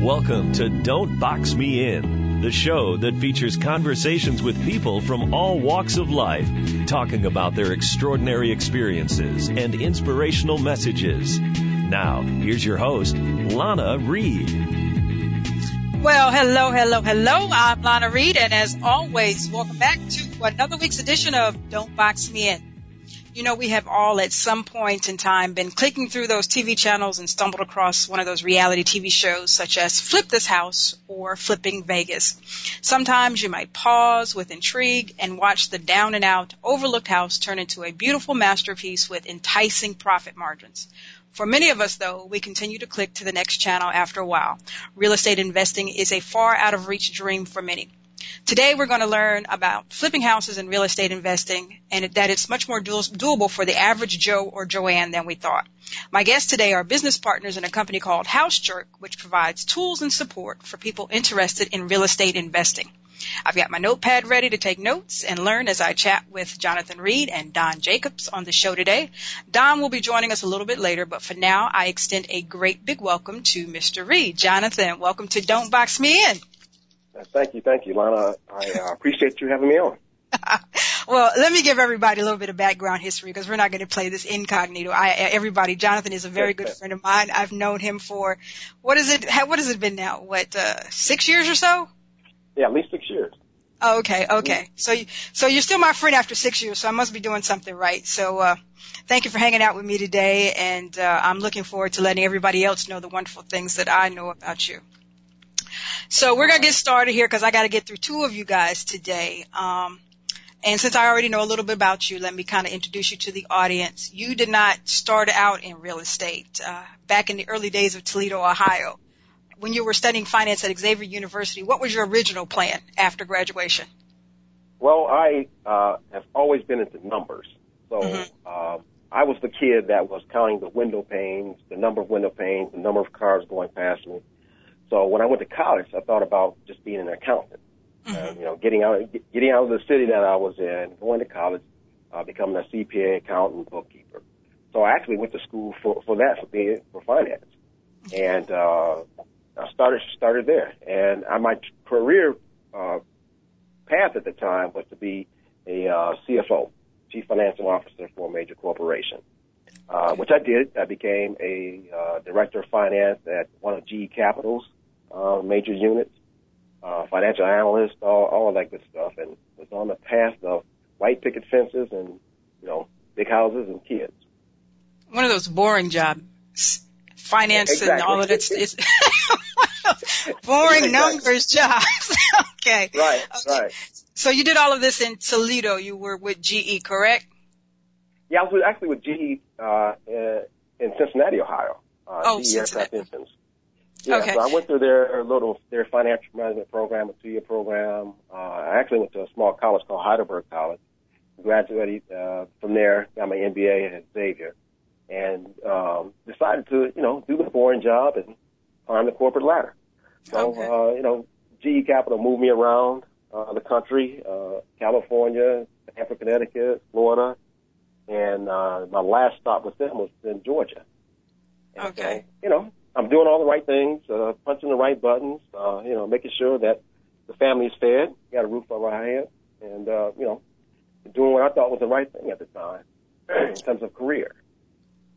Welcome to Don't Box Me In, the show that features conversations with people from all walks of life, talking about their extraordinary experiences and inspirational messages. Now, here's your host, Lana Reed. Well, hello. I'm Lana Reed, and as always, welcome back to another week's edition of Don't Box Me In. You know, we have all at some point in time been clicking through those TV channels and stumbled across one of those reality TV shows such as Flip This House or Flipping Vegas. Sometimes you might pause with intrigue and watch the down-and-out, overlooked house turn into a beautiful masterpiece with enticing profit margins. For many of us, though, we continue to click to the next channel after a while. Real estate investing is a far out of reach dream for many. Today, we're going to learn about flipping houses and real estate investing, and that it's much more doable for the average Joe or Joanne than we thought. My guests today are business partners in a company called House Jerk, which provides tools and support for people interested in real estate investing. I've got my notepad ready to take notes and learn as I chat with Jonathan Reed and Don Jacobs on the show today. Don will be joining us a little bit later, but for now, I extend a great big welcome to Mr. Reed. Jonathan, welcome to Don't Box Me In. Thank you, Lana. I appreciate you having me on. Well, let me give everybody a little bit of background history because we're not going to play this incognito. Jonathan is a very good friend of mine. I've known him for, what has it been now? 6 years or so? Yeah, at least 6 years. Oh, okay. So you're still my friend after 6 years, so I must be doing something right. So thank you for hanging out with me today, and I'm looking forward to letting everybody else know the wonderful things that I know about you. So we're going to get started here because I got to get through two of you guys today. And since I already know a little bit about you, let me kind of introduce you to the audience. You did not start out in real estate back in the early days of Toledo, Ohio. When you were studying finance at Xavier University, what was your original plan after graduation? Well, I have always been into numbers. So I was the kid that was counting the window panes, the number of window panes, the number of cars going past me. So when I went to college, I thought about just being an accountant, getting out of the city that I was in, going to college, becoming a CPA, accountant, bookkeeper. So I actually went to school for finance. And I started there, and my career path at the time was to be a CFO, Chief Financial Officer for a major corporation, which I did. I became a Director of Finance at one of GE Capital's major units, financial analyst, all of that good stuff, and was on the path of white picket fences and, big houses and kids. One of those boring jobs. Finance and all of that. It's boring numbers jobs. Okay. Right. So you did all of this in Toledo. You were with GE, correct? Yeah, I was actually with GE in Cincinnati, Ohio. GE Cincinnati. Aircraft yeah, okay. So I went through their financial management program, a 2-year program. I actually went to a small college called Heidelberg College. Graduated from there, got my MBA at Xavier. And decided to, do the boring job and climb the corporate ladder. So, GE Capital moved me around the country, California, Tampa, Connecticut, Florida, and my last stop with them was in Georgia. And okay. So, I'm doing all the right things, punching the right buttons, making sure that the family is fed, got a roof over our head, and, doing what I thought was the right thing at the time in terms of career.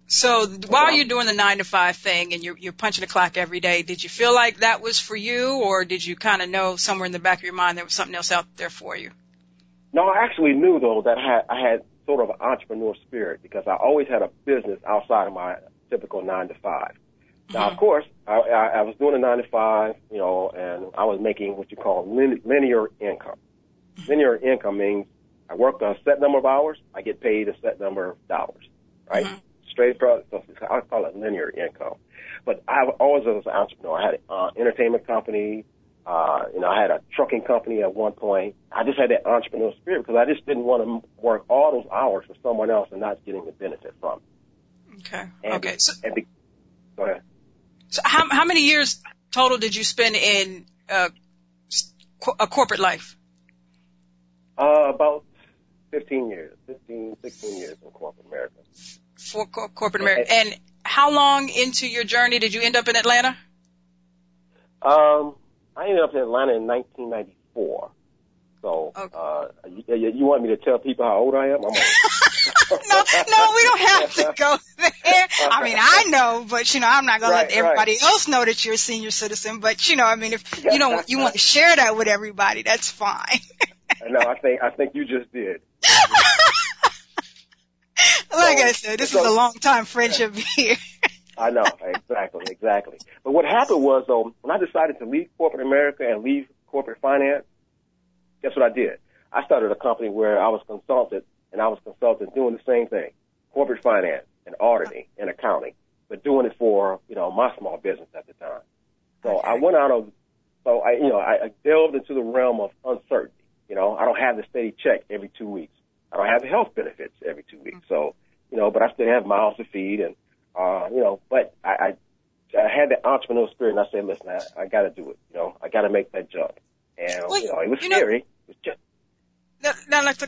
So while you're doing the 9-to-5 thing and you're punching the clock every day, did you feel like that was for you, or did you kind of know somewhere in the back of your mind there was something else out there for you? No, I actually knew, though, that I had sort of an entrepreneur spirit because I always had a business outside of my typical 9-to-5. Now, of course, I was doing a 9-to-5, and I was making what you call linear income. Linear income means I work a set number of hours, I get paid a set number of dollars, right? Straight product, so I call it linear income. But I always was an entrepreneur. I had an entertainment company. I had a trucking company at one point. I just had that entrepreneurial spirit because I just didn't want to work all those hours for someone else and not getting the benefit from it. Okay. Go ahead. So how many years total did you spend in a corporate life? About 16 years in corporate America. For corporate America. And how long into your journey did you end up in Atlanta? I ended up in Atlanta in 1994. So, okay. You want me to tell people how old I am? I'm old. No, we don't have to go there. I mean, I know, but, you know, I'm not going to let everybody else know that you're a senior citizen. But, you know, I mean, if you don't, you want to share that with everybody, that's fine. No, I think you just did. Like I said, this is a long-time friendship here. I know, exactly. But what happened was, though, when I decided to leave corporate America and leave corporate finance, guess what I did? I started a company where I was consulted, and I was consultant doing the same thing, corporate finance and auditing and accounting, but doing it for, you know, my small business at the time. So okay. I delved into the realm of uncertainty. You know, I don't have the steady check every 2 weeks. I don't have the health benefits every 2 weeks. Mm-hmm. So, you know, but I still have mouths to feed and, you know, but I had that entrepreneurial spirit and I said, listen, I got to do it. You know, I got to make that jump. And, well, you know, it was scary. It was just,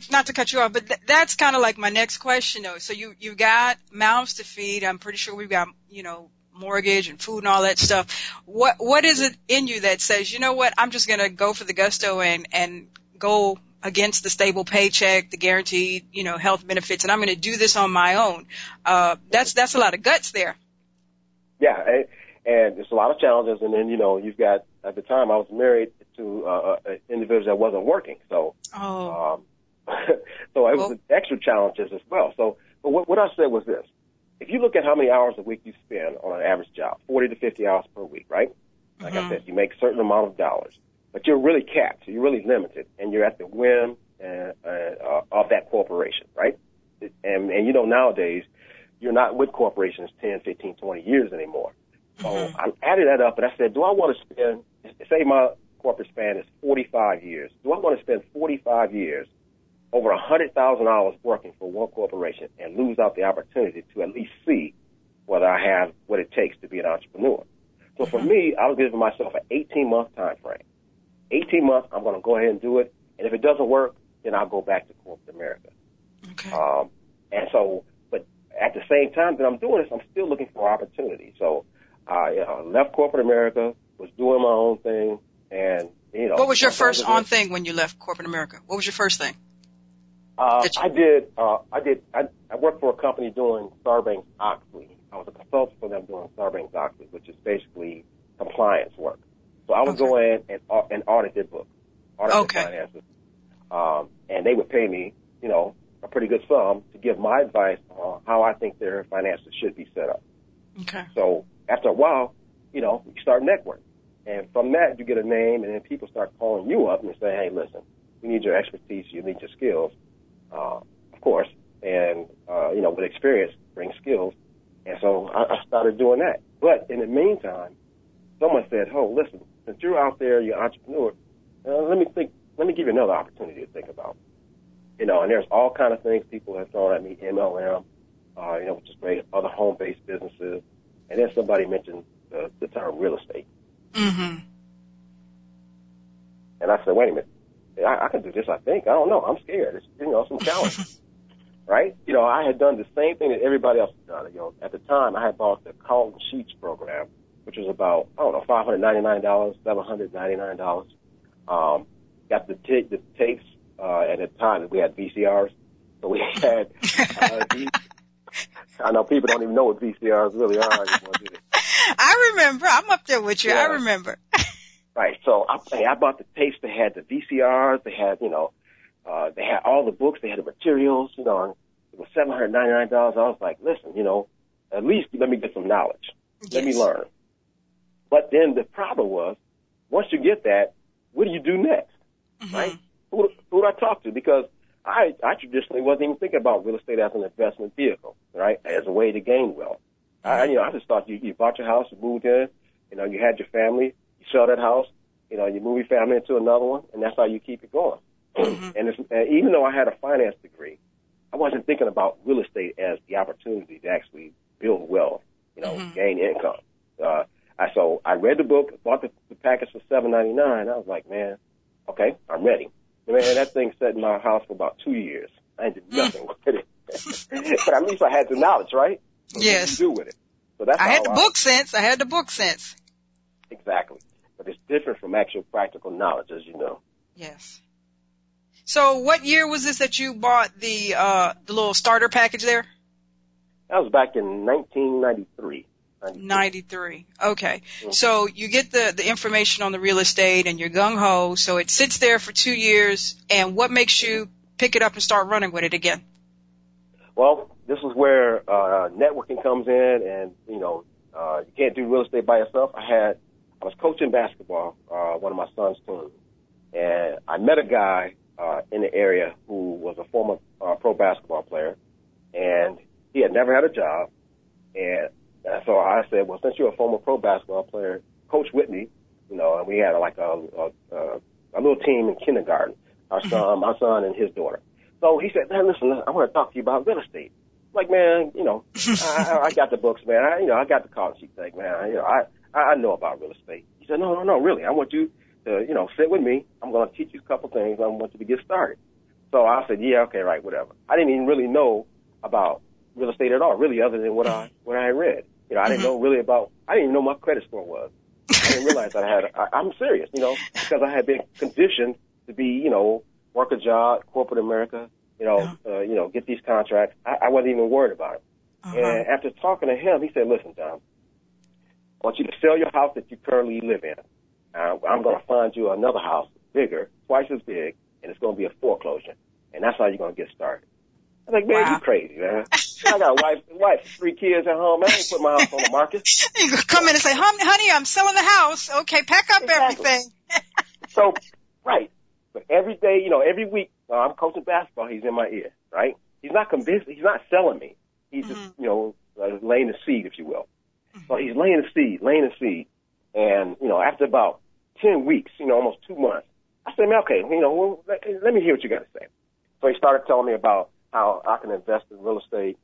not to cut you off, but that's kind of like my next question, though. So you got mouths to feed. I'm pretty sure we've got, you know, mortgage and food and all that stuff. What is it in you that says, you know what, I'm just going to go for the gusto and go against the stable paycheck, the guaranteed, you know, health benefits, and I'm going to do this on my own? That's a lot of guts there. Yeah, and there's a lot of challenges. And then, you know, you've got, at the time I was married to an individual that wasn't working. So, so it was extra challenges as well. So, but what I said was this. If you look at how many hours a week you spend on an average job, 40 to 50 hours per week, right? Like mm-hmm. I said, you make a certain amount of dollars, but you're really capped. You're really limited and you're at the whim of that corporation, right? And you know, nowadays you're not with corporations 10, 15, 20 years anymore. So mm-hmm. I added that up and I said, do I want to spend, say my corporate span is 45 years. Do I want to spend 45 years over 100,000 hours working for one corporation and lose out the opportunity to at least see whether I have what it takes to be an entrepreneur? So mm-hmm. for me, I was giving myself an 18-month time frame. 18 months, I'm going to go ahead and do it. And if it doesn't work, then I'll go back to corporate America. Okay. And so, but at the same time that I'm doing this, I'm still looking for opportunity. So I left corporate America, was doing my own thing, and, you know. What was your first thing when you left corporate America? What was your first thing? I worked for a company doing Sarbanes Oxley. I was a consultant for them doing Sarbanes Oxley, which is basically compliance work. So I would go in and audit their books, audit their finances. And they would pay me, you know, a pretty good sum to give my advice on how I think their finances should be set up. Okay. So after a while, you know, you start networking. And from that, you get a name, and then people start calling you up and say, hey, listen, we need your expertise, you need your skills, of course. And, you know, with experience, bring skills. And so I started doing that. But in the meantime, someone said, oh, listen, since you're out there, you're an entrepreneur, let me give you another opportunity to think about. You know, and there's all kind of things people have thrown at me, MLM, you know, which is great, other home-based businesses. And then somebody mentioned the term real estate. Mm-hmm. And I said, wait a minute, I can do this, I think. I don't know. I'm scared. It's, you know, some challenges, right? You know, I had done the same thing that everybody else had done. You know, at the time, I had bought the Carleton Sheets program, which was about, I don't know, $599, $799. Got the tapes at a time that we had VCRs. So we had I know people don't even know what VCRs really are anymore, do they? I remember. I'm up there with you. Yeah. I remember. Right. So I bought the tapes. They had the VCRs. They had, you know, they had all the books. They had the materials, you know, and it was $799. I was like, listen, you know, at least let me get some knowledge. Yes. Let me learn. But then the problem was, once you get that, what do you do next? Mm-hmm. Right? Who do I talk to? Because I traditionally wasn't even thinking about real estate as an investment vehicle, right, as a way to gain wealth. I just thought you bought your house, you moved in, you know, you had your family, you sell that house, you know, you move your family into another one, and that's how you keep it going. Mm-hmm. And even though I had a finance degree, I wasn't thinking about real estate as the opportunity to actually build wealth, you know, mm-hmm. gain income. So I read the book, bought the package for $7.99. I was like, man, okay, I'm ready. And man, that thing sat in my house for about 2 years. I did nothing with it. But at least I had the knowledge, right? Yes. What do you do with it? So that's I had the book sense. Exactly. but it's different from actual practical knowledge, as you know. Yes. So what year was this that you bought the little starter package there? That was back in 1993. 93. Okay. Mm-hmm. So you get the information on the real estate and you're gung-ho. So it sits there for 2 years. And what makes you pick it up and start running with it again? Well, this is where networking comes in, and, you know, you can't do real estate by yourself. I was coaching basketball, one of my son's team, and I met a guy in the area who was a former pro basketball player, and he had never had a job. And so I said, well, since you're a former pro basketball player, coach with me, you know. And we had like a little team in kindergarten, my son and his daughter. So he said, man, listen, I want to talk to you about real estate. I'm like, man, you know, I got the books, man. I got the college sheet thing, man. You know, I know about real estate. He said, no, really. I want you to, you know, sit with me. I'm going to teach you a couple things. I want you to get started. So I said, yeah, okay, right, whatever. I didn't even really know about real estate at all, really, other than what I read. You know, I didn't know really about. I didn't even know my credit score was. I didn't realize that I had. I'm serious, you know, because I had been conditioned to be, you know, work a job, corporate America, you know, you know, get these contracts. I wasn't even worried about it. Uh-huh. And after talking to him, he said, "Listen, John, I want you to sell your house that you currently live in. I'm going to find you another house bigger, twice as big, and it's going to be a foreclosure. And that's how you're going to get started." I was like, man, you crazy, man. I got a wife, 3 kids at home. I ain't put my house on the market. You come in and say, honey, I'm selling the house. Okay, pack up everything. So, right. But every day, you know, every week while I'm coaching basketball, he's in my ear, right? He's not convinced. He's not selling me. He's just, you know, laying the seed, if you will. Mm-hmm. So he's laying the seed. And, you know, after about 10 weeks, you know, almost 2 months, I said, man, okay, you know, let me hear what you got to say. So he started telling me about how I can invest in real estate.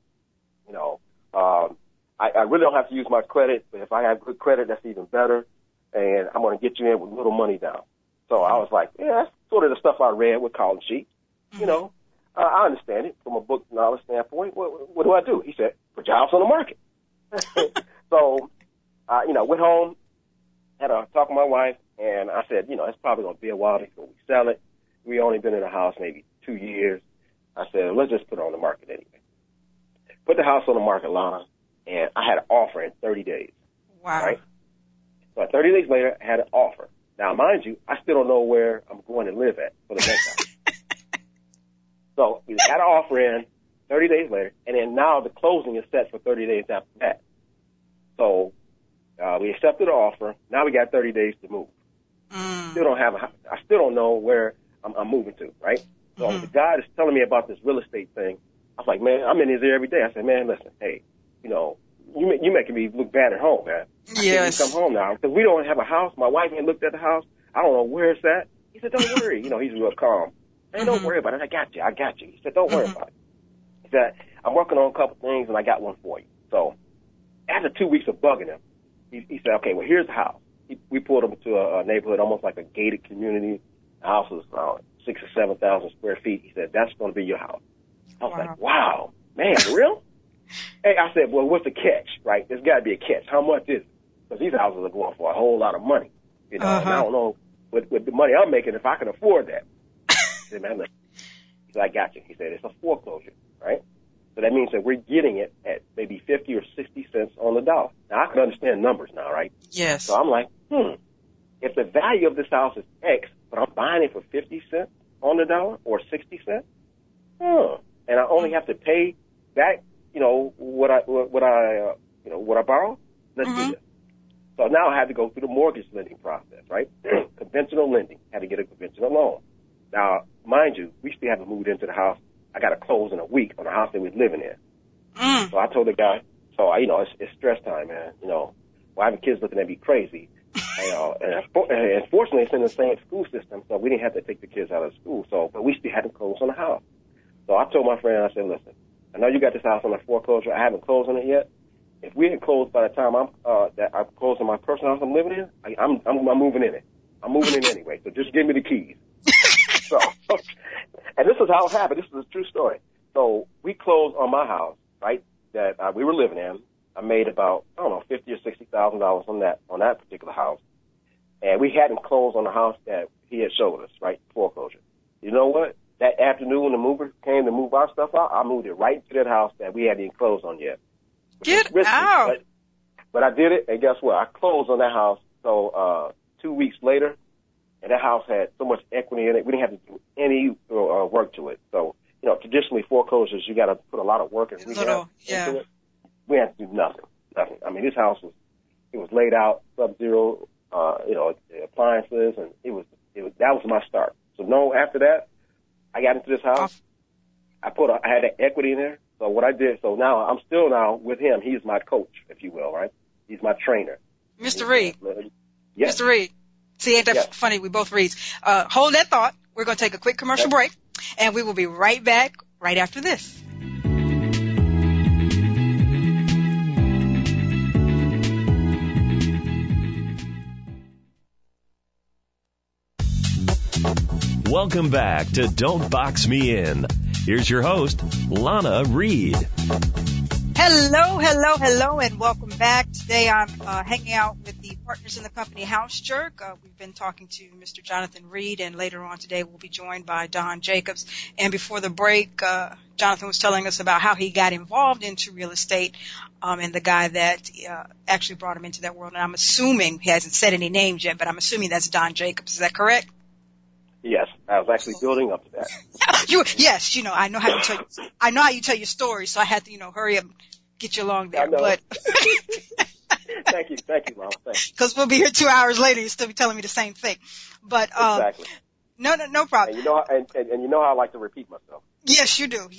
You know, I really don't have to use my credit, but if I have good credit, that's even better. And I'm going to get you in with little money down. So I was like, yeah, that's sort of the stuff I read with Carleton Sheets. You know, I understand it from a book knowledge standpoint. What do I do? He said, put your house on the market. So, you know, went home, had a talk with my wife, and I said, you know, it's probably going to be a while before we sell it. We only been in the house maybe 2 years. I said, let's just put it on the market anyway. Put the house on the market, Lana, and I had an offer in 30 days. Wow. Right? So 30 days later, I had an offer. Now, mind you, I still don't know where I'm going to live at for the next time. So we got an offer in 30 days later, and then now the closing is set for 30 days after that. So we accepted the offer. Now we got 30 days to move. I still don't know where I'm moving to, right? So the guy is telling me about this real estate thing. I was like, man, I'm in his ear every day. I said, man, listen, hey, you know, you making me look bad at home, man. Yes. I can't come home now because we don't have a house. My wife ain't looked at the house. I don't know where it's at. He said, don't worry. You know, he's real calm. Man, don't worry about it. I got you. He said, don't worry about it. He said, I'm working on a couple things, and I got one for you. So after 2 weeks of bugging him, he said, okay, well, here's the house. We pulled him to a neighborhood, almost like a gated community. The house was 6,000 or 7,000 square feet. He said, that's going to be your house. I was like, wow, man, for real? Hey, I said, well, what's the catch, right? There's got to be a catch. How much is it? Because these houses are going for a whole lot of money. You know, and I don't know with the money I'm making if I can afford that. He said, man, listen. He said, I got you. He said, it's a foreclosure, right? So that means that we're getting it at maybe 50 or 60 cents on the dollar. Now, I can understand numbers now, right? Yes. So I'm like, if the value of this house is X, but I'm buying it for 50 cents on the dollar or 60 cents, and I only have to pay back, you know, what I borrow. Let's do this. So now I had to go through the mortgage lending process, right? Conventional lending, had to get a conventional loan. Now, mind you, we still haven't moved into the house. I got to close in a week on the house that we're living in. So I told the guy, you know, it's stress time, man. You know, why the kids looking at me crazy? And unfortunately, it's in the same school system, so we didn't have to take the kids out of school. So, but we still had to close on the house. So I told my friend, I said, listen, I know you got this house on a foreclosure. I haven't closed on it yet. If we had closed by the time I'm closed on my personal house I'm living in, I'm moving in it. I'm moving in anyway. So just give me the keys. So, and this is how it happened. This is a true story. So we closed on my house, right, that we were living in. I made about $50,000 or $60,000 on that particular house. And we hadn't closed on the house that he had showed us, right, foreclosure. You know what? That afternoon when the movers came to move our stuff out, I moved it right to that house that we hadn't even closed on yet. Get out. But I did it, and guess what? I closed on that house. So 2 weeks later, and that house had so much equity in it, we didn't have to do any work to it. So, you know, traditionally foreclosures, you got to put a lot of work and rehab into it. We had to do nothing. I mean, this house was laid out, sub-zero, you know, appliances, and that was my start. So no, after that, I got into this house. I had that equity in there. So what I did, so now I'm still now with him. He's my coach, if you will, right? He's my trainer. Mr. Reed. Yes. Mr. Reed. See, ain't that funny? We both reads. Hold that thought. We're going to take a quick commercial break, and we will be right back right after this. Welcome back to Don't Box Me In. Here's your host, Lana Reed. Hello, and welcome back. Today I'm hanging out with the partners in the company, House Jerk. We've been talking to Mr. Jonathan Reed, and later on today we'll be joined by Don Jacobs. And before the break, Jonathan was telling us about how he got involved into real estate and the guy that actually brought him into that world. And I'm assuming, he hasn't said any names yet, but I'm assuming that's Don Jacobs. Is that correct? Yes, I was actually building up to that. Yes, you know, I know how you tell your story, so I had to, you know, hurry up, get you along there. But thank you, Mom. Because we'll be here 2 hours later, you'll still be telling me the same thing. But exactly. No problem. And you know, and you know how I like to repeat myself. Yes, you do.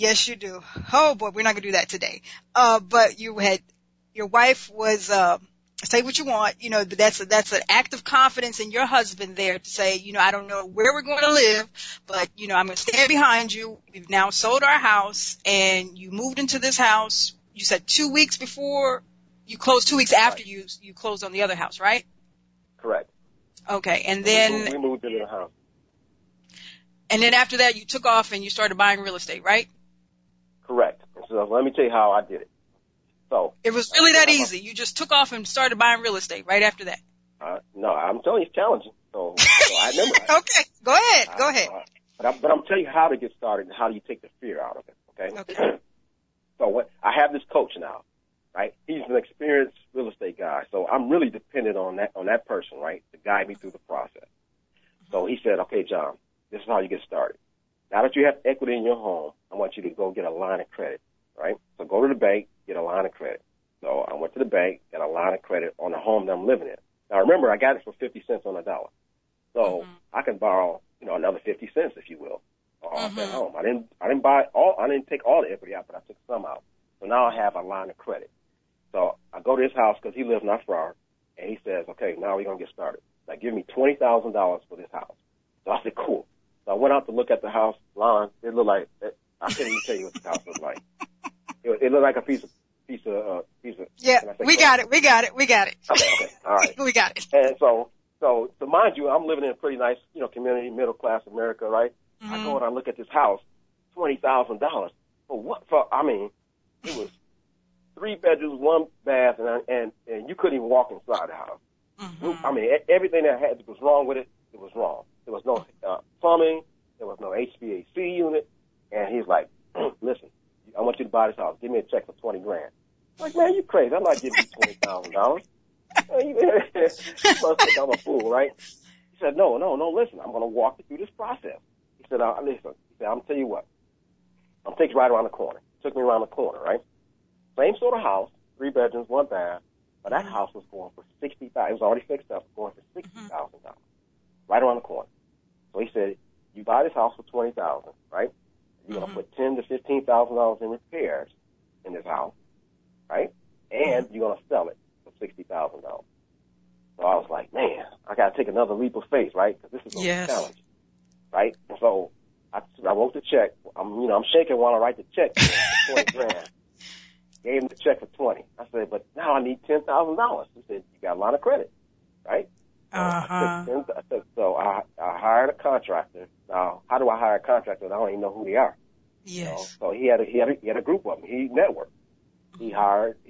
Oh boy, we're not gonna do that today. But you had your wife was. Say what you want, you know, but that's an act of confidence in your husband there to say, you know, I don't know where we're going to live, but, you know, I'm going to stand behind you. We've now sold our house, and you moved into this house. You said 2 weeks before you closed, 2 weeks after you closed on the other house, right? Correct. Okay, and then we moved into the house. And then after that, you took off and you started buying real estate, right? Correct. So let me tell you how I did it. So, it was really that easy. You just took off and started buying real estate right after that. No, I'm telling you, it's challenging. So I remember. Okay, go ahead. But I'm telling you how to get started and how do you take the fear out of it. Okay. So I have this coach now, right? He's an experienced real estate guy, so I'm really dependent on that person, right, to guide me through the process. So he said, okay, John, this is how you get started. Now that you have equity in your home, I want you to go get a line of credit, right? So go to the bank. Get a line of credit. So I went to the bank, got a line of credit on the home that I'm living in. Now remember, I got it for 50 cents on a dollar. So I can borrow, you know, another 50 cents, if you will, off that home. I didn't buy all, I didn't take all the equity out, but I took some out. So now I have a line of credit. So I go to his house because he lives not far, and he says, okay, now we're going to get started. Now give me $20,000 for this house. So I said, cool. So I went out to look at the house, Lon. It looked like, I couldn't even tell you what the house looked like. It looked like a piece of. Yeah, we got it. Okay, all right. We got it. And so mind you, I'm living in a pretty nice, you know, community, middle class America, right? Mm-hmm. I go and I look at this house, $20,000. For what? For I mean, it was 3 bedrooms, 1 bath, and you couldn't even walk inside the house. Mm-hmm. I mean, everything that had was wrong with it. It was wrong. There was no plumbing. There was no HVAC unit. And he's like, listen. I want you to buy this house. Give me a check for $20,000. I'm like, man, you crazy. I'm not giving you $20,000. You must think I'm a fool, right? He said, no, listen. I'm going to walk you through this process. He said, listen. He said, I'm going to tell you what. I'm taking you right around the corner. Took me around the corner, right? Same sort of house, 3 bedrooms, 1 bath, but that house was going for $60,000. It was already fixed up, going for $60,000, right around the corner. So he said, you buy this house for $20,000, right? You're going to put $10,000 to $15,000 in repairs in this house, right? And you're going to sell it for $60,000. So I was like, man, I got to take another leap of faith, right? Because this is going to be challenging, right? And so I wrote the check. I'm shaking while I write the check. $20,000. Gave him the check for $20,000. I said, but now I need $10,000. He said, you got a lot of credit, right? So I hired a contractor. Now, how do I hire a contractor? I don't even know who they are. Yes. So he had a group of them. He networked.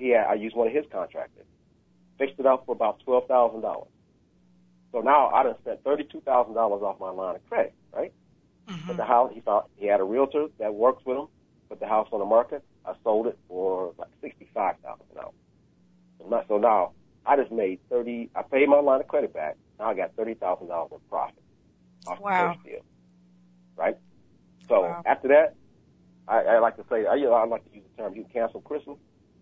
I used one of his contractors. Fixed it up for about $12,000. So now I done spent $32,000 off my line of credit, right? Mm-hmm. But the house, he found, he had a realtor that works with him, put the house on the market. I sold it for like $65,000 now. So now I just made I paid my line of credit back. Now I got $30,000 in profit off the first deal, right? So after that, I like to say, I like to use the term, you can cancel Christmas.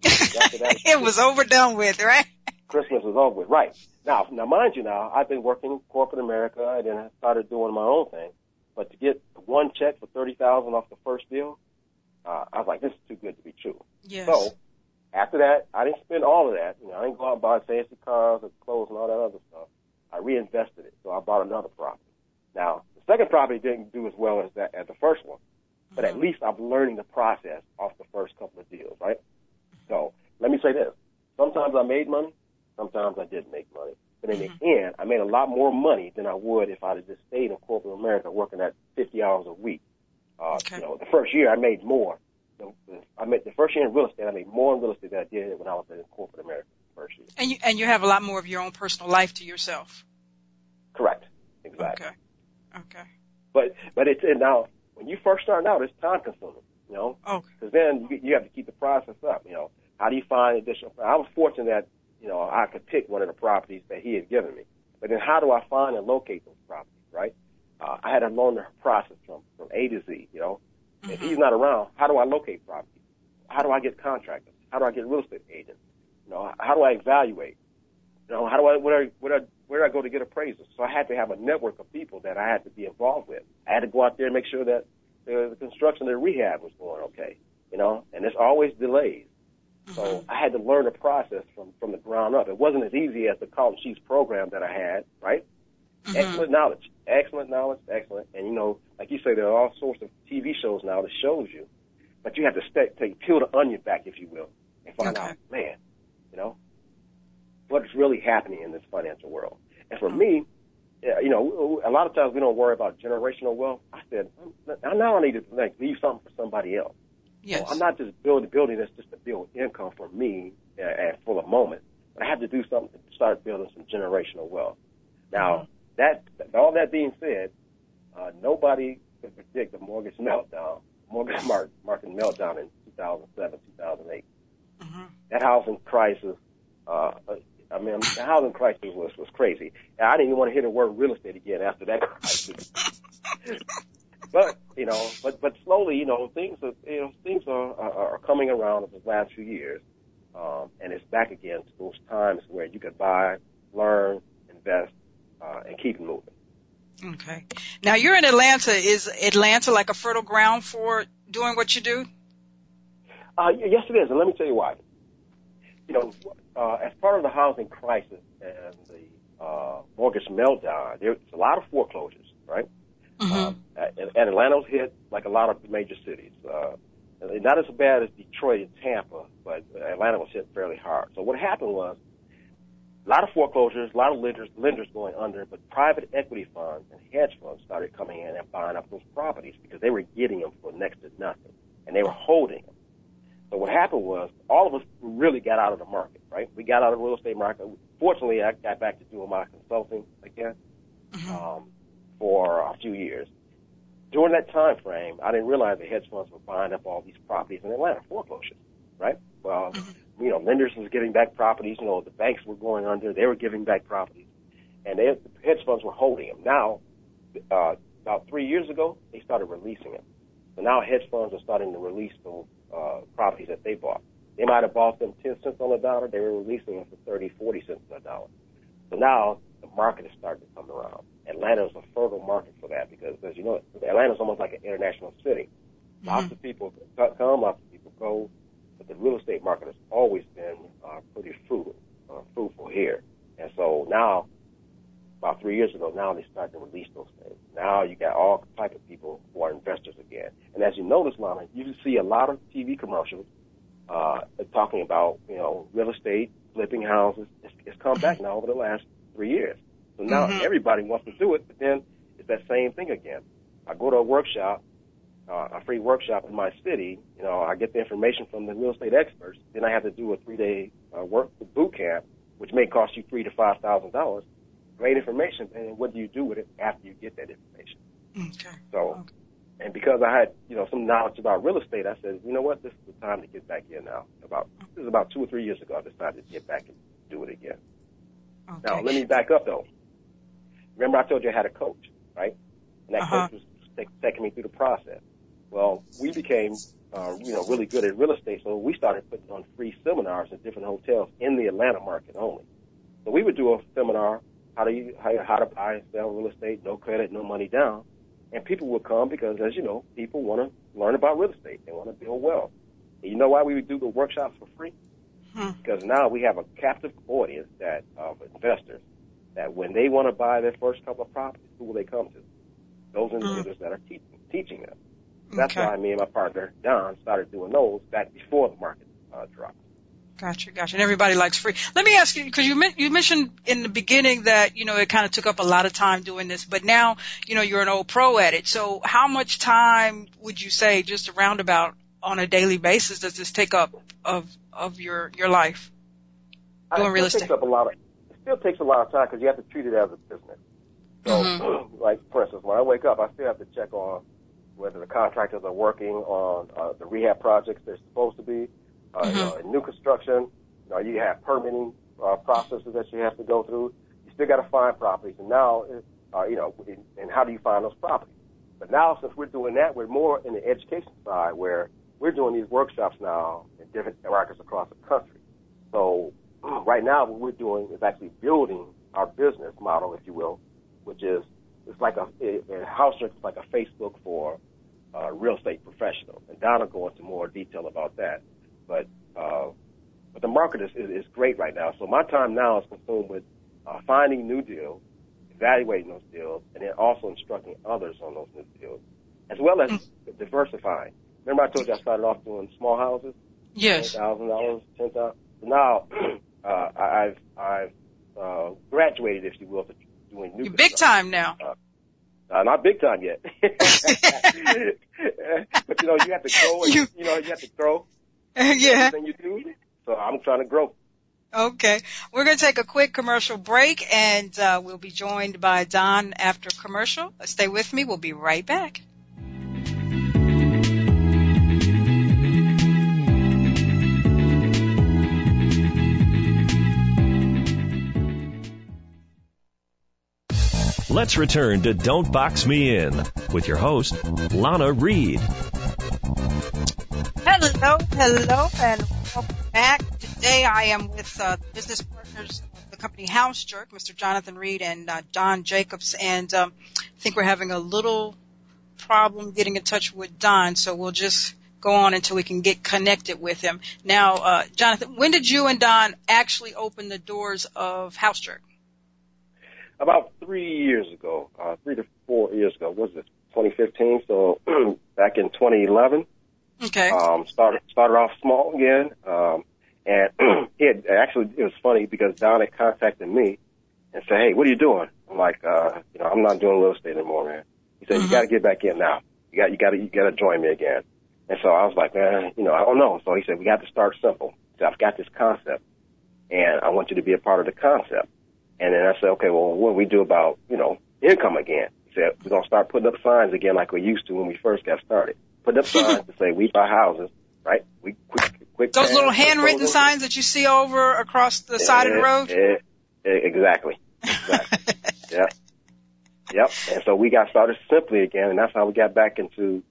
After that, it was overdone with, right? Christmas was over with, right. Now, mind you now, I've been working in corporate America, and then I started doing my own thing. But to get one check for $30,000 off the first deal, I was like, this is too good to be true. Yes. So after that, I didn't spend all of that. You know, I didn't go out and buy fancy cars and clothes and all that other stuff. I reinvested it, so I bought another property. Now, the second property didn't do as well as the first one, but at least I'm learning the process off the first couple of deals, right? So let me say this. Sometimes I made money. Sometimes I didn't make money. But in the end, I made a lot more money than I would if I had just stayed in corporate America working at 50 hours a week. You know, the first year I made more. The first year in real estate, I made more in real estate than I did when I was in corporate America the first year. And you have a lot more of your own personal life to yourself. Correct. Exactly. Okay. But it's now, when you first start out, it's time consuming, you know. Oh. Because then you have to keep the process up, you know. How do you find additional? I was fortunate that, you know, I could pick one of the properties that he had given me. But then how do I find and locate those properties, right? I had to learn the process from A to Z, you know. Mm-hmm. If he's not around, how do I locate properties? How do I get contractors? How do I get real estate agents? You know, how do I evaluate? You know, how do I, where do I go to get appraisals? So I had to have a network of people that I had to be involved with. I had to go out there and make sure that the construction and rehab was going okay, you know. And there's always delays. So I had to learn the process from the ground up. It wasn't as easy as the Carleton Sheets program that I had, right? Mm-hmm. Excellent knowledge. And, you know, like you say, there are all sorts of TV shows now that shows you. But you have to peel the onion back, if you will, and find out, man, you know, what's really happening in this financial world. And for me, you know, a lot of times we don't worry about generational wealth. I said, now I need to leave something for somebody else. Yes. So I'm not just building this just to build income for me and for the moment, but I have to do something to start building some generational wealth. Now, that all that being said, nobody could predict the mortgage market meltdown in 2007, 2008. Mm-hmm. That housing crisis, the housing crisis was crazy. And I didn't even want to hear the word real estate again after that crisis. But, you know, but slowly, you know, things are coming around over the last few years, and it's back again to those times where you could buy, learn, invest, and keep moving. Okay. Now you're in Atlanta. Is Atlanta like a fertile ground for doing what you do? Yes, it is, and let me tell you why. You know, as part of the housing crisis and the mortgage meltdown, there's a lot of foreclosures, right? Mm-hmm. And Atlanta was hit like a lot of major cities. Not as bad as Detroit and Tampa, but Atlanta was hit fairly hard. So what happened was a lot of foreclosures, a lot of lenders going under, but private equity funds and hedge funds started coming in and buying up those properties because they were getting them for next to nothing, and they were holding them. So what happened was all of us really got out of the market, right? We got out of the real estate market. Fortunately, I got back to doing my consulting again. Mm-hmm. For a few years. During that time frame, I didn't realize the hedge funds were buying up all these properties in Atlanta, foreclosures, right? Well, you know, lenders was giving back properties. You know, the banks were going under. They were giving back properties. And the hedge funds were holding them. Now, about 3 years ago, they started releasing them. So now hedge funds are starting to release those properties that they bought. They might have bought them 10 cents on the dollar. They were releasing them for 30, 40 cents on the dollar. So now the market is starting to come around. Atlanta is a fertile market for that because, as you know, Atlanta is almost like an international city. Mm-hmm. Lots of people come, lots of people go, but the real estate market has always been pretty fruitful here. And so now, about 3 years ago, now they start to release those things. Now you got all type of people who are investors again. And as you notice, Lana, you see a lot of TV commercials talking about, you know, real estate, flipping houses. It's come back now over the last 3 years. So now everybody wants to do it, but then it's that same thing again. I go to a workshop, a free workshop in my city. You know, I get the information from the real estate experts. Then I have to do a 3-day work boot camp, which may cost you $3,000 to $5,000. great information, and what do you do with it after you get that information? Okay. So, and because I had, you know, some knowledge about real estate, I said, you know what, this is the time to get back in now. This is about 2 or 3 years ago, I decided to get back and do it again. Okay. Now, let me back up, though. Remember I told you I had a coach, right? And that coach was taking me through the process. Well, we became, really good at real estate, so we started putting on free seminars at different hotels in the Atlanta market only. So we would do a seminar, how to buy and sell real estate, no credit, no money down. And people would come because, as you know, people want to learn about real estate. They want to build wealth. And you know why we would do the workshops for free? Because now we have a captive audience that of investors that when they want to buy their first couple of properties, who will they come to? Those individuals that are teaching them. That's why me and my partner, Don, started doing those back before the market dropped. Gotcha. And everybody likes free. Let me ask you, because you mentioned in the beginning that, you know, it kind of took up a lot of time doing this, but now, you know, you're an old pro at it. So how much time would you say, just a roundabout, on a daily basis, does this take up of your life? Doing real estate? It still takes a lot of time because you have to treat it as a business. So, like, for instance, when I wake up, I still have to check on whether the contractors are working on the rehab projects they're supposed to be. In new construction, you have permitting processes that you have to go through. You still got to find properties, and now, and how do you find those properties? But now, since we're doing that, we're more in the education side, where we're doing these workshops now in different markets across the country. So right now, what we're doing is actually building our business model, if you will, which is House Jerk is like a Facebook for real estate professionals, and Don will go into more detail about that. But the market is great right now. So my time now is consumed with finding new deals, evaluating those deals, and then also instructing others on those new deals, as well as diversifying. Remember I told you I started off doing small houses? Yes. $10,000, $10,000. Now I've graduated, if you will, to doing new. You're big time now. Not big time yet. But, you have to grow. And, you have to grow. Yeah. You do. So I'm trying to grow. Okay. We're going to take a quick commercial break, and we'll be joined by Don after commercial. Stay with me. We'll be right back. Let's return to Don't Box Me In with your host, Lana Reed. Hello, and welcome back. Today I am with the business partners of the company House Jerk, Mr. Jonathan Reed and Don Jacobs, and I think we're having a little problem getting in touch with Don, so we'll just go on until we can get connected with him. Now, Jonathan, when did you and Don actually open the doors of House Jerk? About 3 to 4 years ago. Was it 2015? So back in 2011. Okay. Started off small again, and it was funny because Don had contacted me and said, "Hey, what are you doing?" I'm like, "I'm not doing real estate anymore, man." He said, "You got to get back in now. You got to join me again." And so I was like, "Man, I don't know." So he said, "We got to start simple. So I've got this concept, and I want you to be a part of the concept." And then I said, "Okay, well, what do we do about income again?" He said, "We're gonna start putting up signs again like we used to when we first got started." Put up signs to say, we buy houses, right? We quick those little handwritten signs that you see over across the side of the road? Exactly. Yep. And so we got started simply again, and that's how we got back into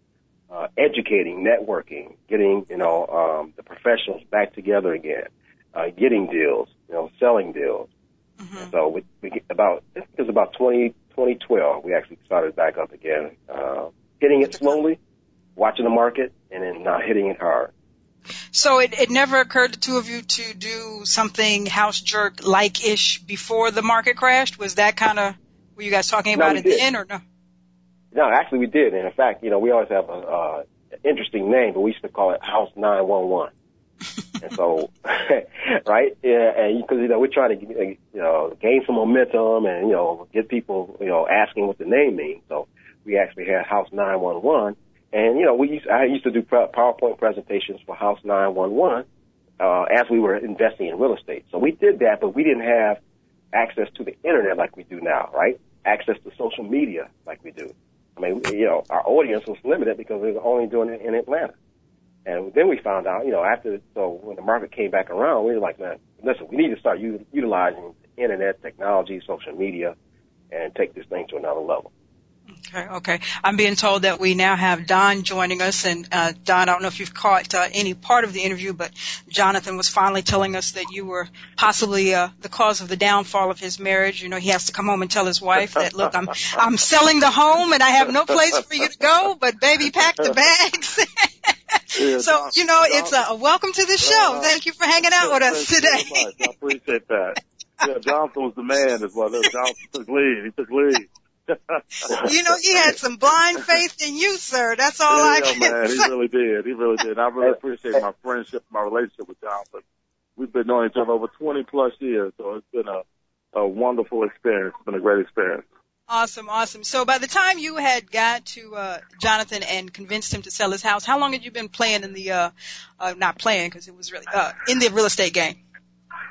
educating, networking, getting, the professionals back together again, getting deals, selling deals. Mm-hmm. And so it was about 2012, we actually started back up again, hitting it slowly, watching the market, and then not hitting it hard. So it never occurred to the two of you to do something House Jerk like-ish before the market crashed? Was that kind of, were you guys talking about at the end or no? No, actually we did. And in fact, we always have an interesting name, but we used to call it House 911. And so, right? Yeah, and because, we're trying to, gain some momentum and, get people, asking what the name means. So we actually had House 911. And, I used to do PowerPoint presentations for House 911 as we were investing in real estate. So we did that, but we didn't have access to the internet like we do now, right? Access to social media like we do. I mean, you know, our audience was limited because we were only doing it in Atlanta. And then we found out, you know, after, so when the market came back around, we were like, man, listen, we need to start utilizing internet, technology, social media, and take this thing to another level. Okay. I'm being told that we now have Don joining us. And, Don, I don't know if you've caught any part of the interview, but Jonathan was finally telling us that you were possibly the cause of the downfall of his marriage. You know, he has to come home and tell his wife that, look, I'm selling the home and I have no place for you to go, but baby, pack the bags. So, you know, it's a welcome to the show. Thank you for hanging out with us today. I appreciate that. Yeah, Jonathan was the man as well. Jonathan took lead. He took lead. You know, he had some blind faith in you, sir. That's all I can say. He really did. He really did. I really appreciate my friendship, my relationship with Jonathan. We've been knowing each other over 20-plus years, so it's been a wonderful experience. It's been a great experience. Awesome. So by the time you had got to Jonathan and convinced him to sell his house, how long had you been playing in the not playing because it was really in the real estate game?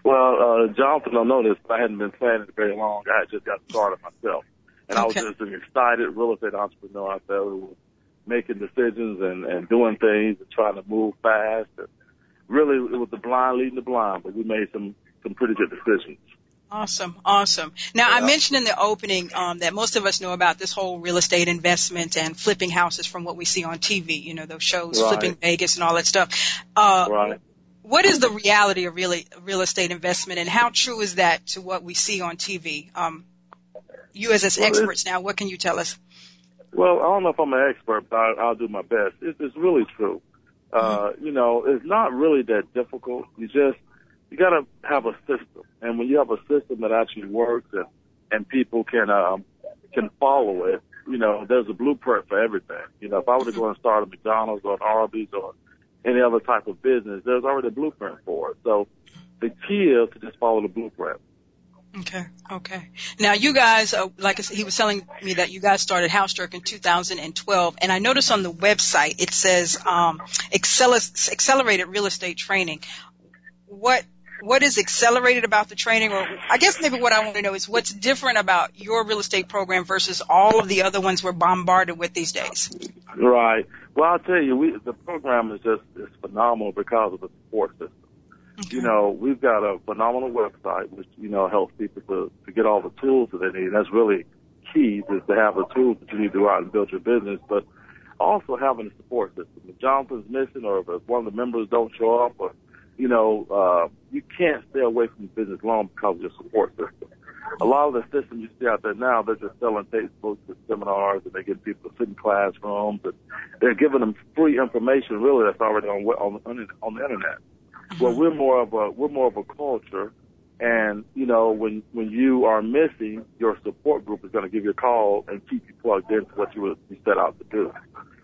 Well, Jonathan don't know this, but I hadn't been playing it very long. I had just got started myself. And I was just an excited real estate entrepreneur out there who was making decisions and doing things and trying to move fast. And really, it was the blind leading the blind, but we made some pretty good decisions. Awesome. Now, I mentioned in the opening that most of us know about this whole real estate investment and flipping houses from what we see on TV, you know, those shows, Flipping Vegas and all that stuff. What is the reality of real estate investment, and how true is that to what we see on TV? You as experts now, what can you tell us? Well, I don't know if I'm an expert, but I'll do my best. It's really true. Mm-hmm. You know, it's not really that difficult. You got to have a system. And when you have a system that actually works and people can follow it, you know, there's a blueprint for everything. You know, if I were to go and start a McDonald's or an Arby's or any other type of business, there's already a blueprint for it. So the key is to just follow the blueprint. Okay. Now, you guys, like I said, he was telling me that you guys started House Jerk in 2012, and I noticed on the website it says accelerated real estate training. What is accelerated about the training? Or I guess maybe what I want to know is what's different about your real estate program versus all of the other ones we're bombarded with these days. Right. Well, I'll tell you, the program is just phenomenal because of the support system. Okay. You know, we've got a phenomenal website which, you know, helps people to get all the tools that they need. That's really key, is to have the tools that you need to go out and build your business, but also having a support system. If Jonathan's missing or if one of the members don't show up, or, you know, you can't stay away from the business long because of your support system. A lot of the systems you see out there now, they're just selling textbooks and seminars, and they get people to sit in classrooms, and they're giving them free information really that's already on the internet. Well, we're more of a culture, and you know, when you are missing, your support group is going to give you a call and keep you plugged into what you set out to do.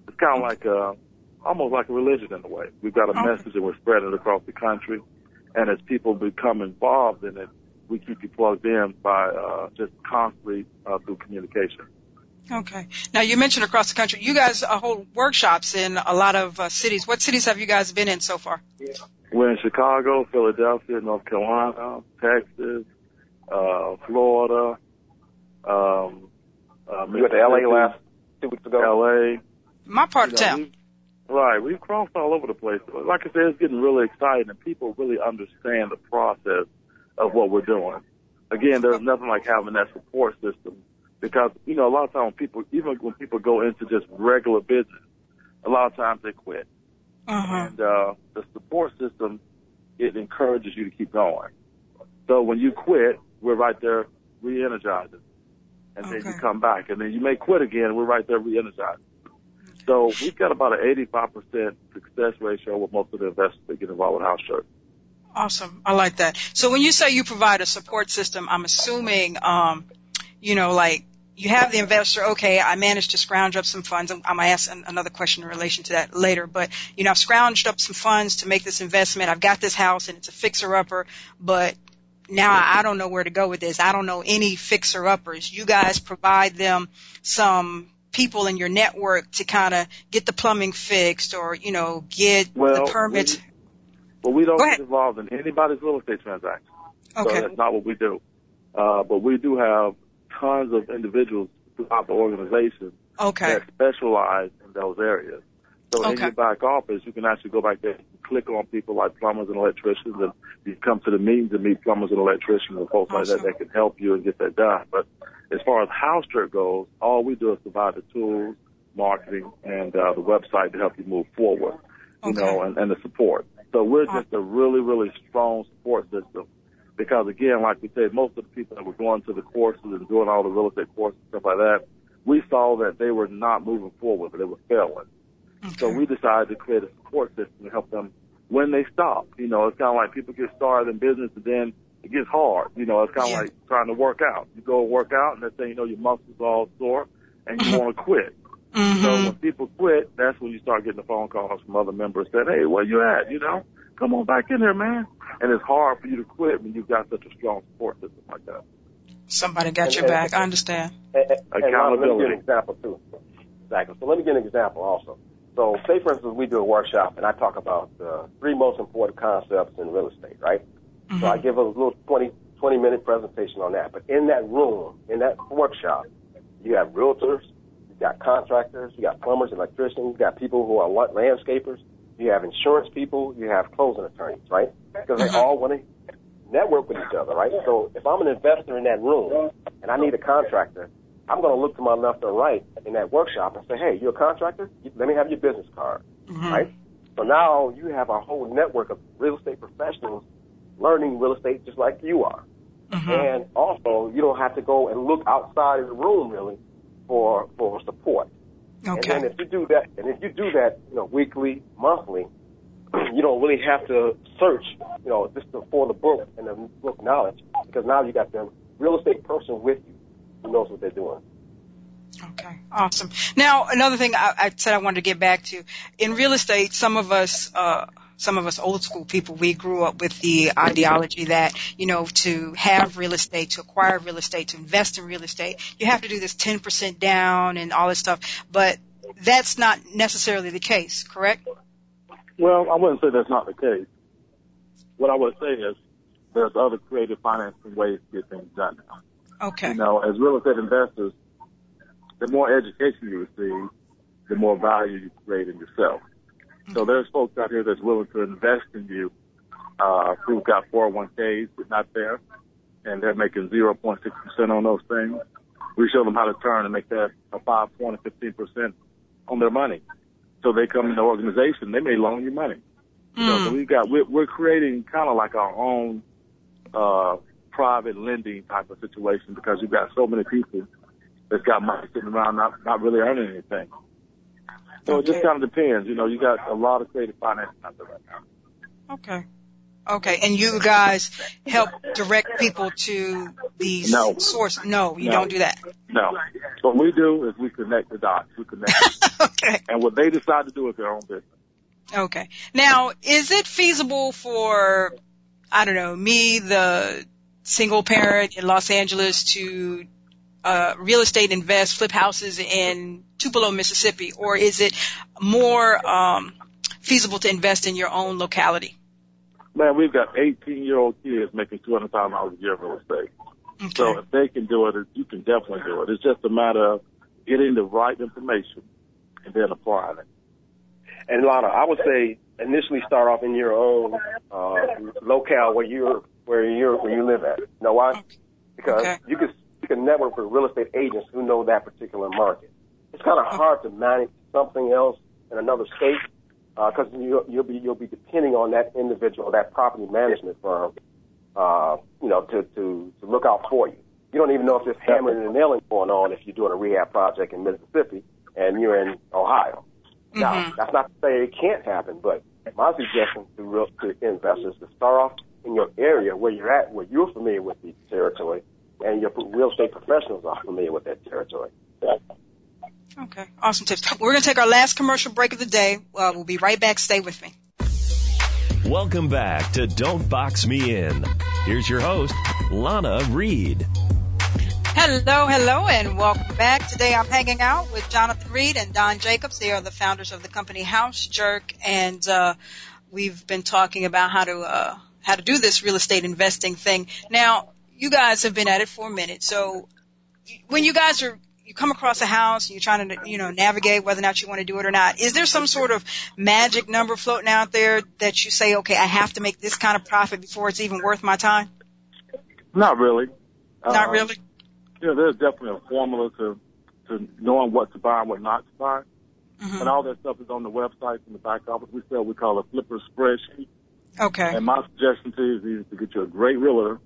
It's kind of like almost like a religion in a way. We've got a message and we're spreading it across the country, and as people become involved in it, we keep you plugged in by just constantly through communication. Okay. Now, you mentioned across the country. You guys hold workshops in a lot of cities. What cities have you guys been in so far? Yeah. We're in Chicago, Philadelphia, North Carolina, Texas, Florida. We went to L.A. last 2 weeks ago. L.A. My part of town. We've crossed all over the place. Like I said, it's getting really exciting, and people really understand the process of what we're doing. Again, there's nothing like having that support system. Because, you know, a lot of times people, even when people go into just regular business, a lot of times they quit. Uh-huh. And the support system, it encourages you to keep going. So when you quit, we're right there re-energizing. And then you come back. And then you may quit again, and we're right there re-energizing. So we've got about an 85% success ratio with most of the investors that get involved with House Jerk. Awesome. I like that. So when you say you provide a support system, I'm assuming, you know, like, you have the investor, okay, I managed to scrounge up some funds. I'm going to ask another question in relation to that later. But, you know, I've scrounged up some funds to make this investment. I've got this house, and it's a fixer-upper, but now I don't know where to go with this. I don't know any fixer-uppers. You guys provide them some people in your network to kind of get the plumbing fixed or, you know, get the permits. We don't get involved in anybody's real estate transaction. So that's not what we do. But we do have tons of individuals throughout the organization that specialize in those areas. So in your back office, you can actually go back there and click on people like plumbers and electricians, and you come to the meetings and meet plumbers and electricians and folks like that that can help you and get that done. But as far as House Jerk goes, all we do is provide the tools, marketing, and the website to help you move forward, you know, and the support. So we're just a really, really strong support system because, again, like we said, most of the people that were going to the courses and doing all the real estate courses and stuff like that, we saw that they were not moving forward, but they were failing. So we decided to create a support system to help them when they stop. You know, it's kind of like people get started in business and then it gets hard. You know, it's kind of like trying to work out. You go work out and next thing you know, your muscles are all sore and you want to quit. So when people quit, that's when you start getting the phone calls from other members saying, hey, where you at? You know, come on back in there, man. And it's hard for you to quit when you've got such a strong support system like that. Somebody got your back. I understand. Accountability. Exactly. So let me give an example also. So say, for instance, we do a workshop, and I talk about the three most important concepts in real estate, right? So I give a little 20-minute presentation on that. But in that room, in that workshop, you have realtors, you got contractors, you got plumbers, electricians, you got people who are landscapers, you have insurance people, you have closing attorneys, right? Because they all want to network with each other, right? So if I'm an investor in that room and I need a contractor, I'm going to look to my left or right in that workshop and say, hey, you're a contractor? Let me have your business card, right? So now you have a whole network of real estate professionals learning real estate just like you are. And also, you don't have to go and look outside of the room, really, for support. And then if you do that, you know, weekly, monthly, you don't really have to search, you know, just for the book and the book knowledge, because now you got the real estate person with you. Who knows what they're doing. Okay, awesome. Now, another thing I said I wanted to get back to. In real estate, some of us old school people, we grew up with the ideology that, you know, to have real estate, to acquire real estate, to invest in real estate, you have to do this 10% down and all this stuff. But that's not necessarily the case, correct? Well, I wouldn't say that's not the case. What I would say is there's other creative financing ways to get things done now. Okay. You know, as real estate investors, the more education you receive, the more value you create in yourself. So there's folks out here that's willing to invest in you who've got 401ks, but not there, and they're making 0.6% on those things. We show them how to turn and make that a 5.15% on their money. So they come in the organization, they may loan you money. So we're creating kind of like our own private lending type of situation because you've got so many people that's got money sitting around not really earning anything. So it just kind of depends. You know, you got a lot of creative financing out there right now. Okay. And you guys help direct people to the source? No, you don't do that. No. What we do is we connect the dots. We connect and what they decide to do is their own business. Okay. Now, is it feasible for, I don't know, me, the single parent in Los Angeles, to real estate invest, flip houses in Tupelo, Mississippi, or is it more feasible to invest in your own locality? Man, we've got 18-year-old kids making $200,000 a year in real estate. So if they can do it, you can definitely do it. It's just a matter of getting the right information and then applying it. And, Lana, I would say initially start off in your own locale where you live at. You know why? Because you can network with real estate agents who know that particular market. It's kind of hard to manage something else in another state because you'll be depending on that individual, that property management firm, you know, to look out for you. You don't even know if there's hammering and nailing going on if you're doing a rehab project in Mississippi and you're in Ohio. Now, that's not to say it can't happen, but my suggestion to investors is to start off in your area where you're at, where you're familiar with the territory, and your real estate professionals are familiar with that territory. Okay, awesome tips. We're going to take our last commercial break of the day. We'll be right back. Stay with me. Welcome back to Don't Box Me In. Here's your host, Lana Reed. Hello, and welcome back. Today I'm hanging out with Jonathan Reed and Don Jacobs. They are the founders of the company House Jerk, and we've been talking about how to do this real estate investing thing. Now, you guys have been at it for a minute. So when you guys are, you come across a house and you're trying to, you know, navigate whether or not you want to do it or not, is there some sort of magic number floating out there that you say, okay, I have to make this kind of profit before it's even worth my time? Not really. Not really? Yeah, there's definitely a formula to knowing what to buy and what not to buy. Mm-hmm. And all that stuff is on the website in the back office. We sell what we call a flipper spreadsheet. Okay. And my suggestion to you is to get you a great realtor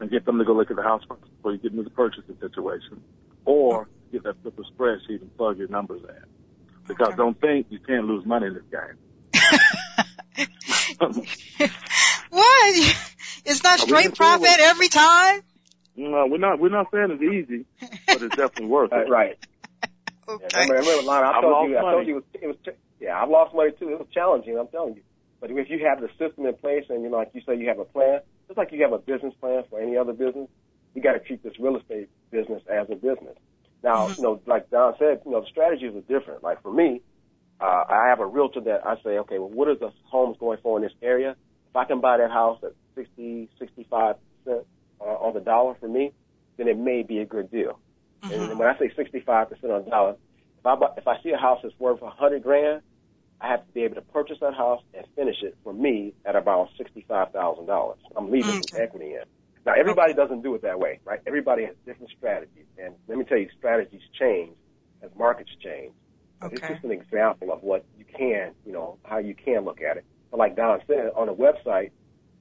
and get them to go look at the house before you get into the purchasing situation. Or get that flipper spreadsheet and plug your numbers in. Because okay. Don't think you can't lose money in this game. What? It's not straight profit every time? No, we're not saying it's easy, but it's definitely worth it. Right. Okay. Yeah, remember, Lana, I told you, I've lost money too. It was challenging, I'm telling you. But if you have the system in place and, you know, like you say, you have a plan, just like you have a business plan for any other business, you got to treat this real estate business as a business. Now, you know, like Don said, you know, the strategies are different. Like for me, I have a realtor that I say, okay, well, what are the homes going for in this area? If I can buy that house at 60, 65% on the dollar for me, then it may be a good deal. Mm-hmm. And when I say 65% on the dollar, if I see a house that's worth $100,000, I have to be able to purchase that house and finish it for me at about $65,000. I'm leaving some equity in. Now, everybody doesn't do it that way, right? Everybody has different strategies. And let me tell you, strategies change as markets change. Okay. It's just an example of what you can, you know, how you can look at it. But like Don said, on the website,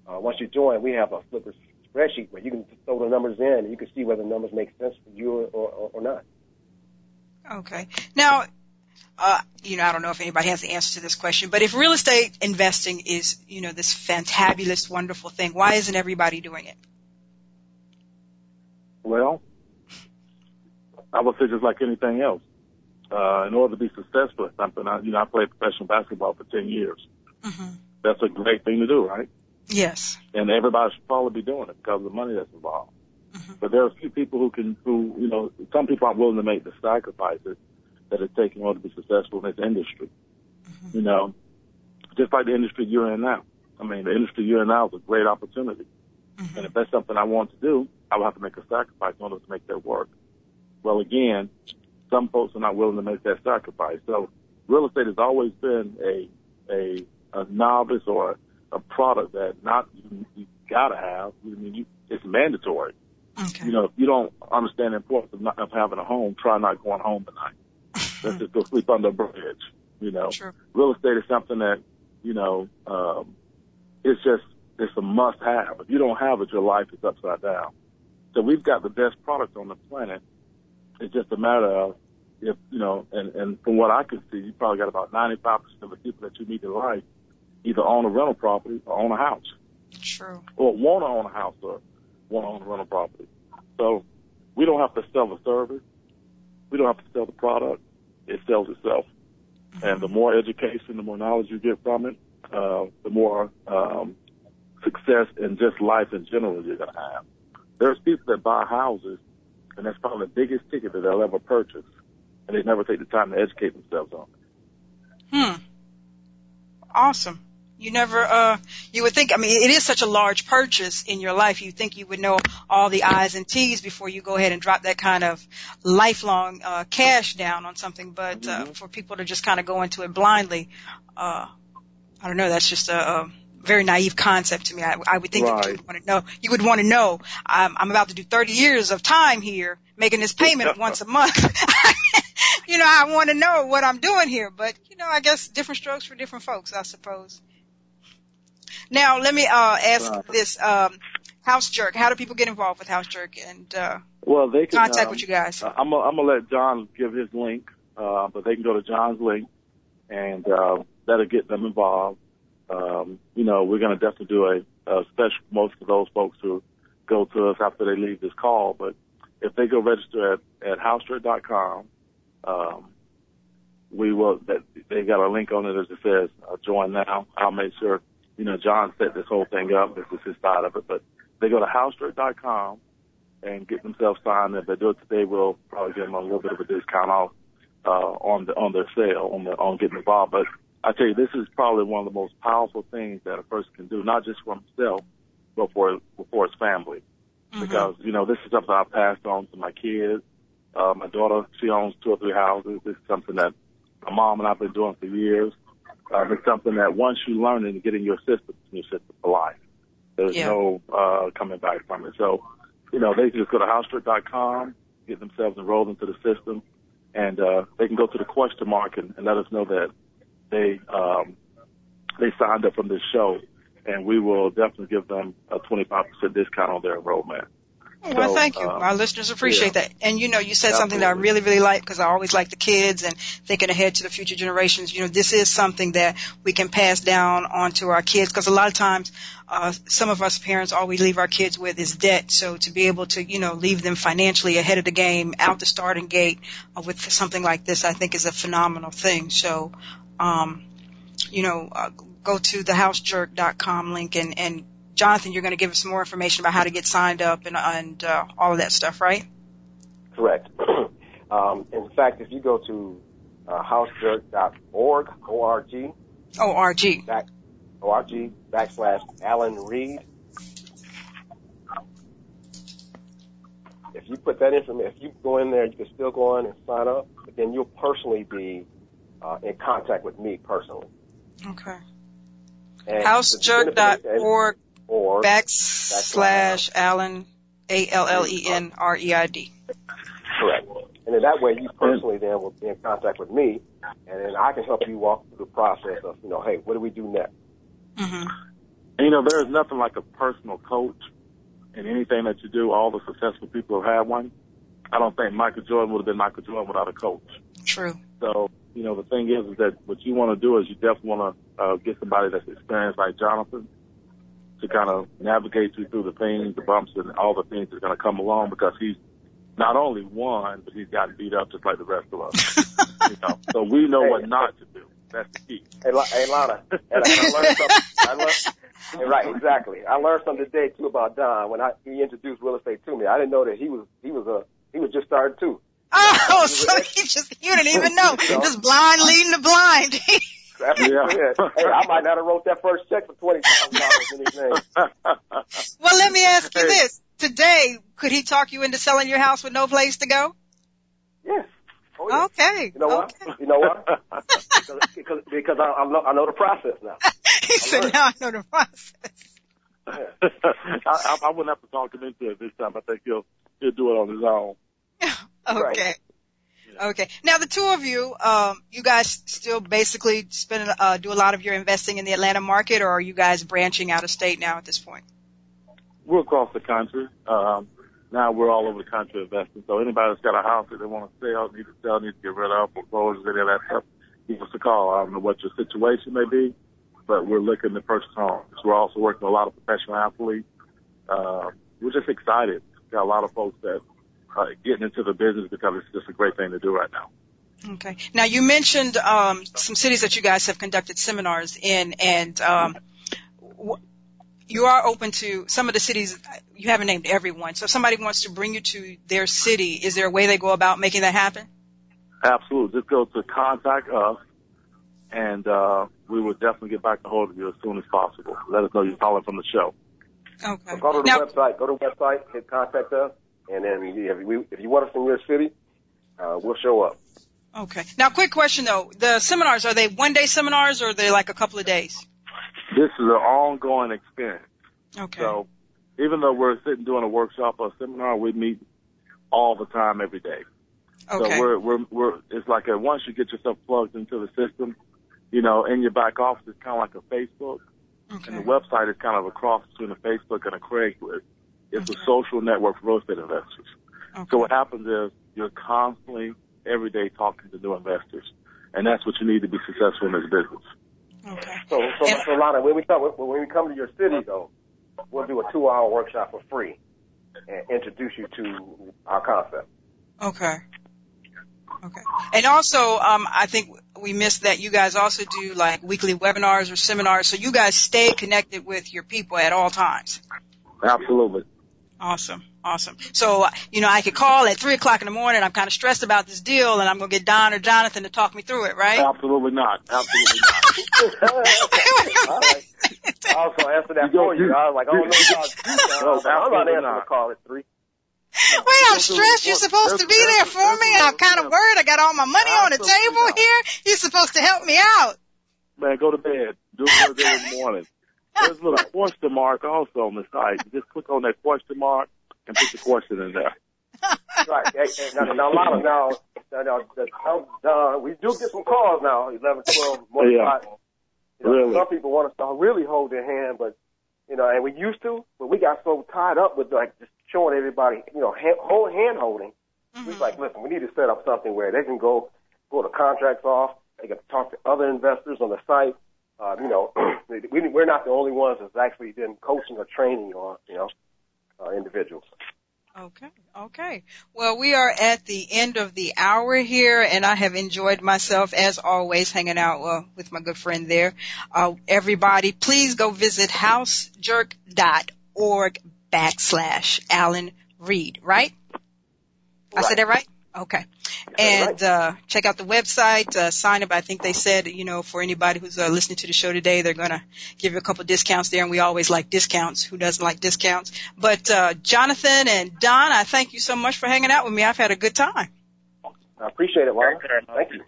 once you join, we have a flipper spreadsheet where you can throw the numbers in and you can see whether the numbers make sense for you or not. Okay. Now, you know, I don't know if anybody has the answer to this question, but if real estate investing is, you know, this fantabulous, wonderful thing, why isn't everybody doing it? Well, I would say just like anything else, in order to be successful at something, I played professional basketball for 10 years. Mm-hmm. That's a great thing to do, right? Yes. And everybody should probably be doing it because of the money that's involved. Mm-hmm. But there are a few people who, you know, some people aren't willing to make the sacrifices that it takes in order to be successful in this industry. Mm-hmm. You know, just like the industry you're in now. I mean, the industry you're in now is a great opportunity. Mm-hmm. And if that's something I want to do, I will have to make a sacrifice in order to make that work. Well, again, some folks are not willing to make that sacrifice. So real estate has always been a novice or a product that you gotta have. I mean, it's mandatory. Okay. You know, if you don't understand the importance of having a home, try not going home tonight. Let's just go sleep under a bridge. You know, sure. Real estate is something that, you know, it's a must have. If you don't have it, your life is upside down. So we've got the best product on the planet. It's just a matter of if, you know, and from what I can see, you probably got about 95% of the people that you meet in life either own a rental property or own a house. True. Or want to own a house or want to own a rental property. So we don't have to sell the service. We don't have to sell the product. It sells itself. Mm-hmm. And the more education, the more knowledge you get from it, the more success in just life in general you're going to have. There's people that buy houses, and that's probably the biggest ticket that they'll ever purchase, and they never take the time to educate themselves on it. Hmm. Awesome. You never, you would think, I mean, it is such a large purchase in your life, you think you would know all the I's and T's before you go ahead and drop that kind of lifelong cash down on something, but for people to just kind of go into it blindly, I don't know, that's just a very naive concept to me. I would think that you would want to know. I'm about to do 30 years of time here, making this payment once a month. You know, I want to know what I'm doing here. But, you know, I guess different strokes for different folks, I suppose. Now, let me ask this. House Jerk, how do people get involved with House Jerk and they can contact with you guys? I'm going to let John give his link, but they can go to John's link, and that'll get them involved. You know, we're going to definitely do a special promotion for those folks who go to us after they leave this call. But if they go register at housejerk.com, they got a link on it that says, join now. I'll make sure, you know, John set this whole thing up. This is his side of it. But they go to housejerk.com and get themselves signed. If they do it today, we'll probably give them a little bit of a discount off, on their sale, on getting involved. But I tell you, this is probably one of the most powerful things that a person can do, not just for himself, but for his family. because, you know, this is something I passed on to my kids. My daughter, she owns 2 or 3 houses. This is something that my mom and I have been doing for years. It's something that once you learn and get in your system for life. There's no coming back from it. So, you know, they can just go to housejerk.com, get themselves enrolled into the system, and they can go to the question mark and let us know that they signed up from this show, and we will definitely give them a 25% discount on their enrollment. Well, so, thank you. Our listeners appreciate that. And, you know, you said something that I really, really like, because I always like the kids and thinking ahead to the future generations. You know, this is something that we can pass down onto our kids, because a lot of times some of us parents, all we leave our kids with is debt. So to be able to, you know, leave them financially ahead of the game, out the starting gate with something like this, I think is a phenomenal thing. So, you know, go to the housejerk.com link and Jonathan, you're going to give us some more information about how to get signed up and all of that stuff, right? Correct. In fact, if you go to housejerk.org, O-R-G. O-R-G. O-R-G /Alan Reed. If you put that information, if you go in there, you can still go on and sign up, but then you'll personally be in contact with me personally. Okay. Housejerk.org. / Allen, ALLENREID. Correct. And then that way you personally then will be in contact with me, and then I can help you walk through the process of, you know, hey, what do we do next? Mm-hmm. And, you know, there's nothing like a personal coach in anything that you do. All the successful people have had one. I don't think Michael Jordan would have been Michael Jordan without a coach. True. So, you know, the thing is that what you want to do is you definitely want to get somebody that's experienced like Jonathan, to kind of navigate you through the things, the bumps, and all the things that are going to come along, because he's not only won, but he's gotten beat up just like the rest of us. You know? So we know what not to do. That's the key. Hey, Lana. And I learned something. Right, exactly. I learned something today too about Don when he introduced real estate to me. I didn't know that he was just starting too. Oh, so you didn't even know. You know? Just blind leading the blind. Yeah. Hey, I might not have wrote that first check for $20,000 in his name. Well, let me ask you this. Today, could he talk you into selling your house with no place to go? Yes. Oh, yes. Okay. You know what? You know what? Because I know the process now. He said, now I know the process. Yeah. I wouldn't have to talk him into it this time. I think he'll do it on his own. Okay. Right. Okay. Now, the two of you, you guys still basically do a lot of your investing in the Atlanta market, or are you guys branching out of state now at this point? We're across the country. Now we're all over the country investing. So anybody that's got a house that they want to sell, needs to get rid of, foreclosures, any of that stuff, give us a call. I don't know what your situation may be, but we're looking to purchase homes. We're also working with a lot of professional athletes. We're just excited. Got a lot of folks that getting into the business because it's just a great thing to do right now. Okay. Now, you mentioned some cities that you guys have conducted seminars in, and you are open to some of the cities. You haven't named everyone. So if somebody wants to bring you to their city, is there a way they go about making that happen? Absolutely. Just go to contact us, and we will definitely get back to hold of you as soon as possible. Let us know you're calling from the show. Okay. So go to the website, hit contact us. And then if you want us in your city, we'll show up. Okay. Now, quick question, though. The seminars, are they one-day seminars or are they like a couple of days? This is an ongoing experience. Okay. So even though we're sitting doing a workshop or a seminar, we meet all the time every day. Okay. So it's like once you get yourself plugged into the system, you know, in your back office, it's kind of like a Facebook. Okay. And the website is kind of a cross between a Facebook and a Craigslist. It's a social network for real estate investors. Okay. So what happens is you're constantly, every day, talking to new investors, and that's what you need to be successful in this business. Okay. So Lana, when we come to your city, though, we'll do a 2-hour workshop for free and introduce you to our concept. Okay. Okay. And also, I think we missed that you guys also do, like, weekly webinars or seminars, so you guys stay connected with your people at all times. Absolutely. Awesome. So, you know, I could call at 3 o'clock in the morning. I'm kind of stressed about this deal, and I'm going to get Don or Jonathan to talk me through it, right? Absolutely not. All right. I was going to answer that for you. I was like, oh, no, God. I'm not answering the call at 3. Well, I'm stressed. You're supposed to be there for me. I'm kind of worried. I got all my money on the table here. You're supposed to help me out. Man, go to bed. Do it in the morning. There's a little question mark also on the site. Just click on that question mark and put the question in there. Right. Now, we do get some calls now, 11, 12, 1, yeah. You know, really? Some people want us to really hold their hand, but, you know, and we used to, but we got so tied up with, like, just showing everybody, you know, whole hand-holding. Mm-hmm. We was like, listen, we need to set up something where they can go to contracts off, they can talk to other investors on the site. You know, we're not the only ones that's actually been coaching or training on, you know, individuals. Okay. Well, we are at the end of the hour here, and I have enjoyed myself, as always, hanging out with my good friend there. Everybody, please go visit housejerk.org/Alan Reed, right? I said that right? Okay. And check out the website, sign up. I think they said, you know, for anybody who's listening to the show today, they're going to give you a couple discounts there, and we always like discounts. Who doesn't like discounts? But Jonathan and Don, I thank you so much for hanging out with me. I've had a good time. I appreciate it, Laura. Thank you.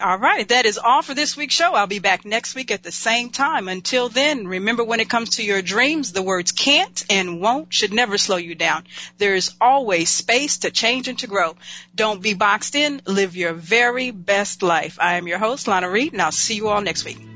All right. That is all for this week's show. I'll be back next week at the same time. Until then, remember, when it comes to your dreams, the words can't and won't should never slow you down. There is always space to change and to grow. Don't be boxed in. Live your very best life. I am your host, Lana Reed, and I'll see you all next week.